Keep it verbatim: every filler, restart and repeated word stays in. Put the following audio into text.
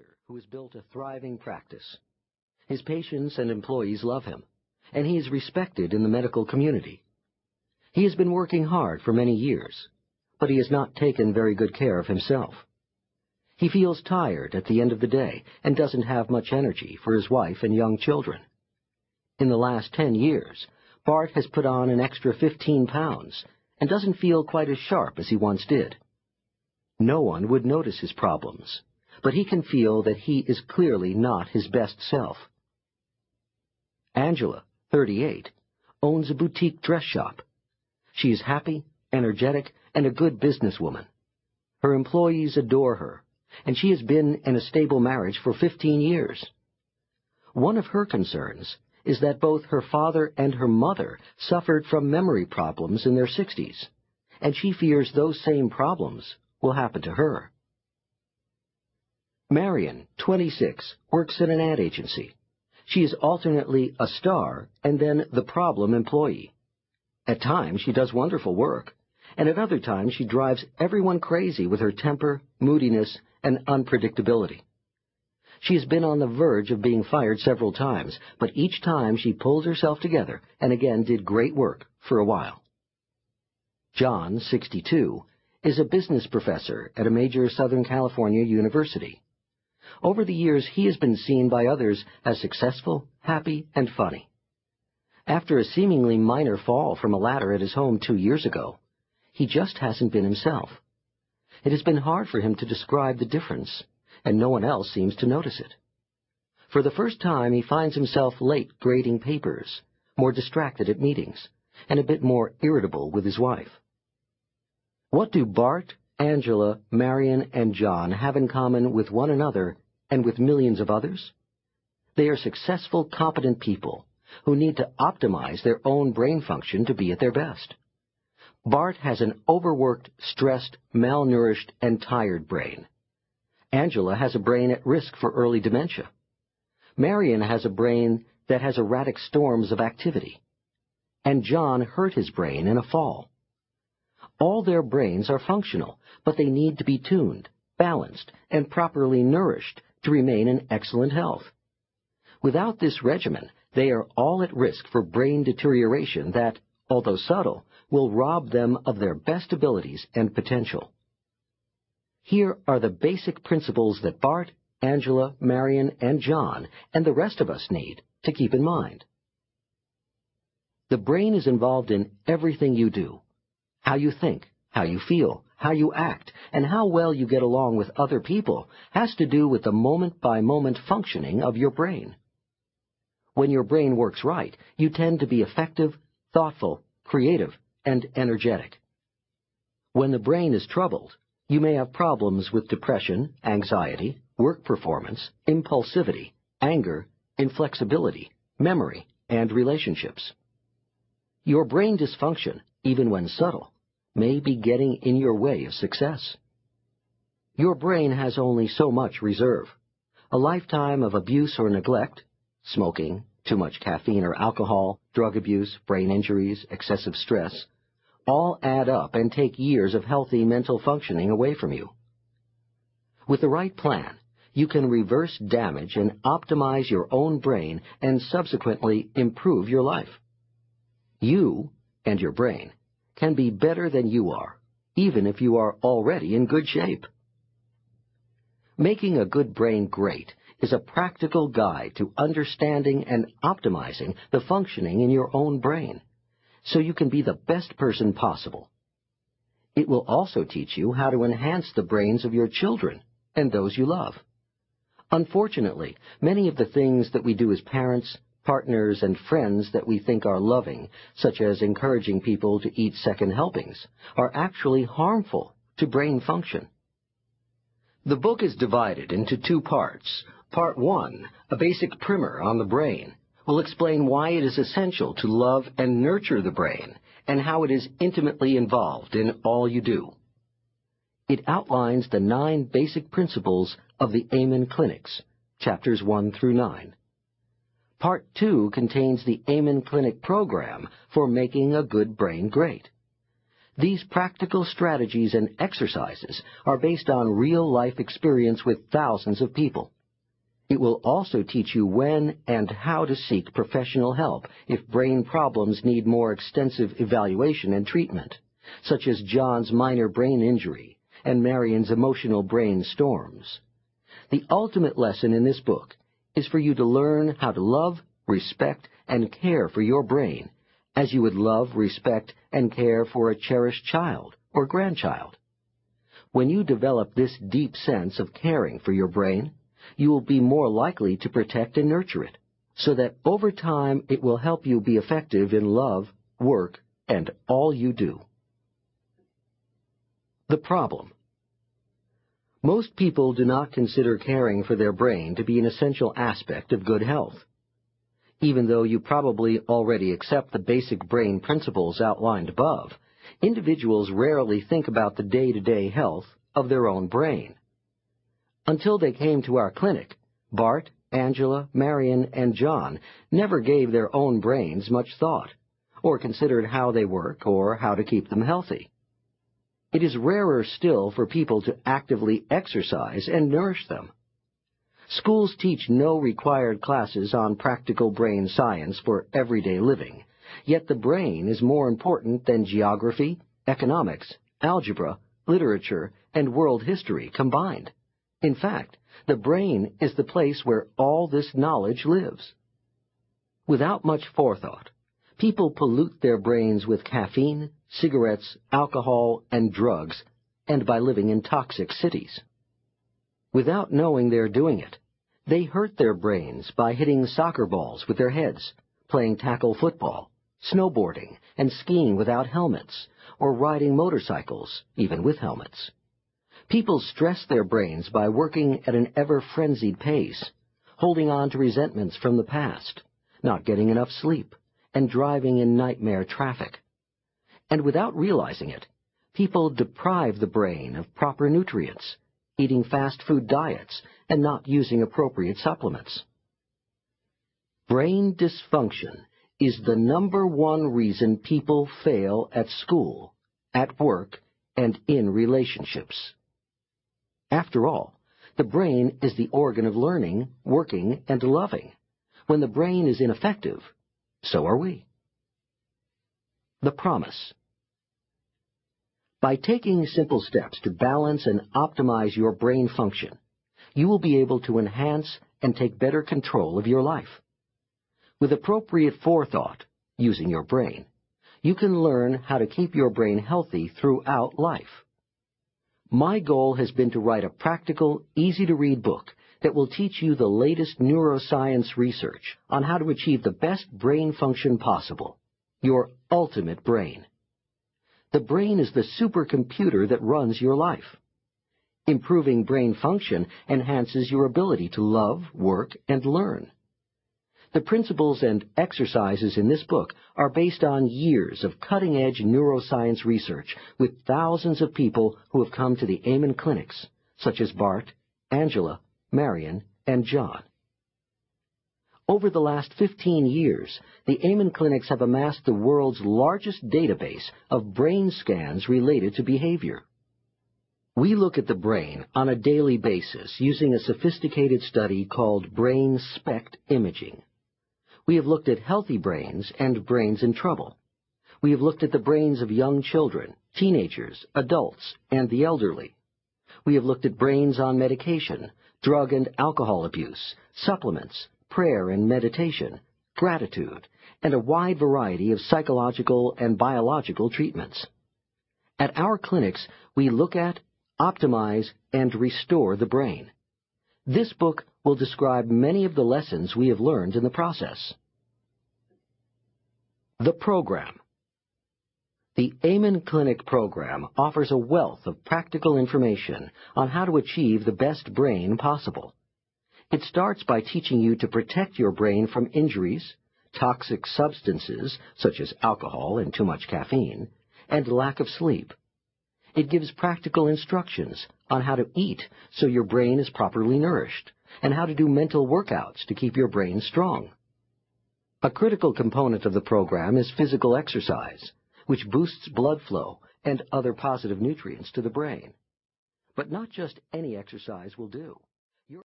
doctor who has built a thriving practice. His patients and employees love him, and he is respected in the medical community. He has been working hard for many years, but he has not taken very good care of himself. He feels tired at the end of the day and doesn't have much energy for his wife and young children. In the last ten years, Bart has put on an extra fifteen pounds and doesn't feel quite as sharp as he once did. No one would notice his problems, but he can feel that he is clearly not his best self. Angela, thirty-eight, owns a boutique dress shop. She is happy, energetic, and a good businesswoman. Her employees adore her, and she has been in a stable marriage for fifteen years. One of her concerns is that both her father and her mother suffered from memory problems in their sixties, and she fears those same problems will happen to her. Marion, twenty-six, works in an ad agency. She is alternately a star and then the problem employee. At times she does wonderful work, and at other times she drives everyone crazy with her temper, moodiness, and unpredictability. She has been on the verge of being fired several times, but each time she pulled herself together and again did great work for a while. John, sixty-two, is a business professor at a major Southern California university. Over the years, he has been seen by others as successful, happy, and funny. After a seemingly minor fall from a ladder at his home two years ago, he just hasn't been himself. It has been hard for him to describe the difference, and no one else seems to notice it. For the first time, he finds himself late grading papers, more distracted at meetings, and a bit more irritable with his wife. What do Bart, Angela, Marion, and John have in common with one another and with millions of others? They are successful, competent people who need to optimize their own brain function to be at their best. Bart has an overworked, stressed, malnourished, and tired brain. Angela has a brain at risk for early dementia. Marion has a brain that has erratic storms of activity. And John hurt his brain in a fall. All their brains are functional, but they need to be tuned, balanced, and properly nourished to remain in excellent health. Without this regimen, they are all at risk for brain deterioration that, although subtle, will rob them of their best abilities and potential. Here are the basic principles that Bart, Angela, Marion, and John, and the rest of us need to keep in mind. The brain is involved in everything you do. How you think, how you feel, how you act, and how well you get along with other people has to do with the moment-by-moment functioning of your brain. When your brain works right, you tend to be effective, thoughtful, creative, and energetic. When the brain is troubled, you may have problems with depression, anxiety, work performance, impulsivity, anger, inflexibility, memory, and relationships. Your brain dysfunction, even when subtle, may be getting in your way of success. Your brain has only so much reserve. A lifetime of abuse or neglect, smoking, too much caffeine or alcohol, drug abuse, brain injuries, excessive stress, all add up and take years of healthy mental functioning away from you. With the right plan, you can reverse damage and optimize your own brain and subsequently improve your life. You and your brain can be better than you are, even if you are already in good shape. Making a good brain great is a practical guide to understanding and optimizing the functioning in your own brain, so you can be the best person possible. It will also teach you how to enhance the brains of your children and those you love. Unfortunately, many of the things that we do as parents, partners, and friends that we think are loving, such as encouraging people to eat second helpings, are actually harmful to brain function. The book is divided into two parts. Part one, a basic primer on the brain, will explain why it is essential to love and nurture the brain and how it is intimately involved in all you do. It outlines the nine basic principles of the Amen Clinics, chapters one through nine. Part two contains the Amen Clinic program for making a good brain great. These practical strategies and exercises are based on real-life experience with thousands of people. It will also teach you when and how to seek professional help if brain problems need more extensive evaluation and treatment, such as John's minor brain injury and Marion's emotional brain storms. The ultimate lesson in this book is for you to learn how to love, respect, and care for your brain, as you would love, respect, and care for a cherished child or grandchild. When you develop this deep sense of caring for your brain, you will be more likely to protect and nurture it, so that over time it will help you be effective in love, work, and all you do. The problem. Most people do not consider caring for their brain to be an essential aspect of good health. Even though you probably already accept the basic brain principles outlined above, individuals rarely think about the day-to-day health of their own brain. Until they came to our clinic, Bart, Angela, Marion, and John never gave their own brains much thought, or considered how they work or how to keep them healthy. It is rarer still for people to actively exercise and nourish them. Schools teach no required classes on practical brain science for everyday living, yet the brain is more important than geography, economics, algebra, literature, and world history combined. In fact, the brain is the place where all this knowledge lives. Without much forethought, people pollute their brains with caffeine, cigarettes, alcohol, and drugs, and by living in toxic cities. Without knowing they're doing it, they hurt their brains by hitting soccer balls with their heads, playing tackle football, snowboarding, and skiing without helmets, or riding motorcycles, even with helmets. People stress their brains by working at an ever-frenzied pace, holding on to resentments from the past, not getting enough sleep, and driving in nightmare traffic. And without realizing it, people deprive the brain of proper nutrients, eating fast food diets, and not using appropriate supplements. Brain dysfunction is the number one reason people fail at school, at work, and in relationships. After all, the brain is the organ of learning, working, and loving. When the brain is ineffective, so are we. The promise. By taking simple steps to balance and optimize your brain function, you will be able to enhance and take better control of your life. With appropriate forethought, using your brain, you can learn how to keep your brain healthy throughout life. My goal has been to write a practical, easy-to-read book that will teach you the latest neuroscience research on how to achieve the best brain function possible, your ultimate brain. The brain is the supercomputer that runs your life. Improving brain function enhances your ability to love, work, and learn. The principles and exercises in this book are based on years of cutting-edge neuroscience research with thousands of people who have come to the Amen Clinics, such as Bart, Angela, Marion, and John. Over the last fifteen years, the Amen Clinics have amassed the world's largest database of brain scans related to behavior. We look at the brain on a daily basis using a sophisticated study called Brain SPECT imaging. We have looked at healthy brains and brains in trouble. We have looked at the brains of young children, teenagers, adults, and the elderly. We have looked at brains on medication, drug and alcohol abuse, supplements, prayer and meditation, gratitude, and a wide variety of psychological and biological treatments. At our clinics, we look at, optimize, and restore the brain. This book will describe many of the lessons we have learned in the process. The program. The Amen Clinic program offers a wealth of practical information on how to achieve the best brain possible. It starts by teaching you to protect your brain from injuries, toxic substances such as alcohol and too much caffeine, and lack of sleep. It gives practical instructions on how to eat so your brain is properly nourished, and how to do mental workouts to keep your brain strong. A critical component of the program is physical exercise, which boosts blood flow and other positive nutrients to the brain. But not just any exercise will do.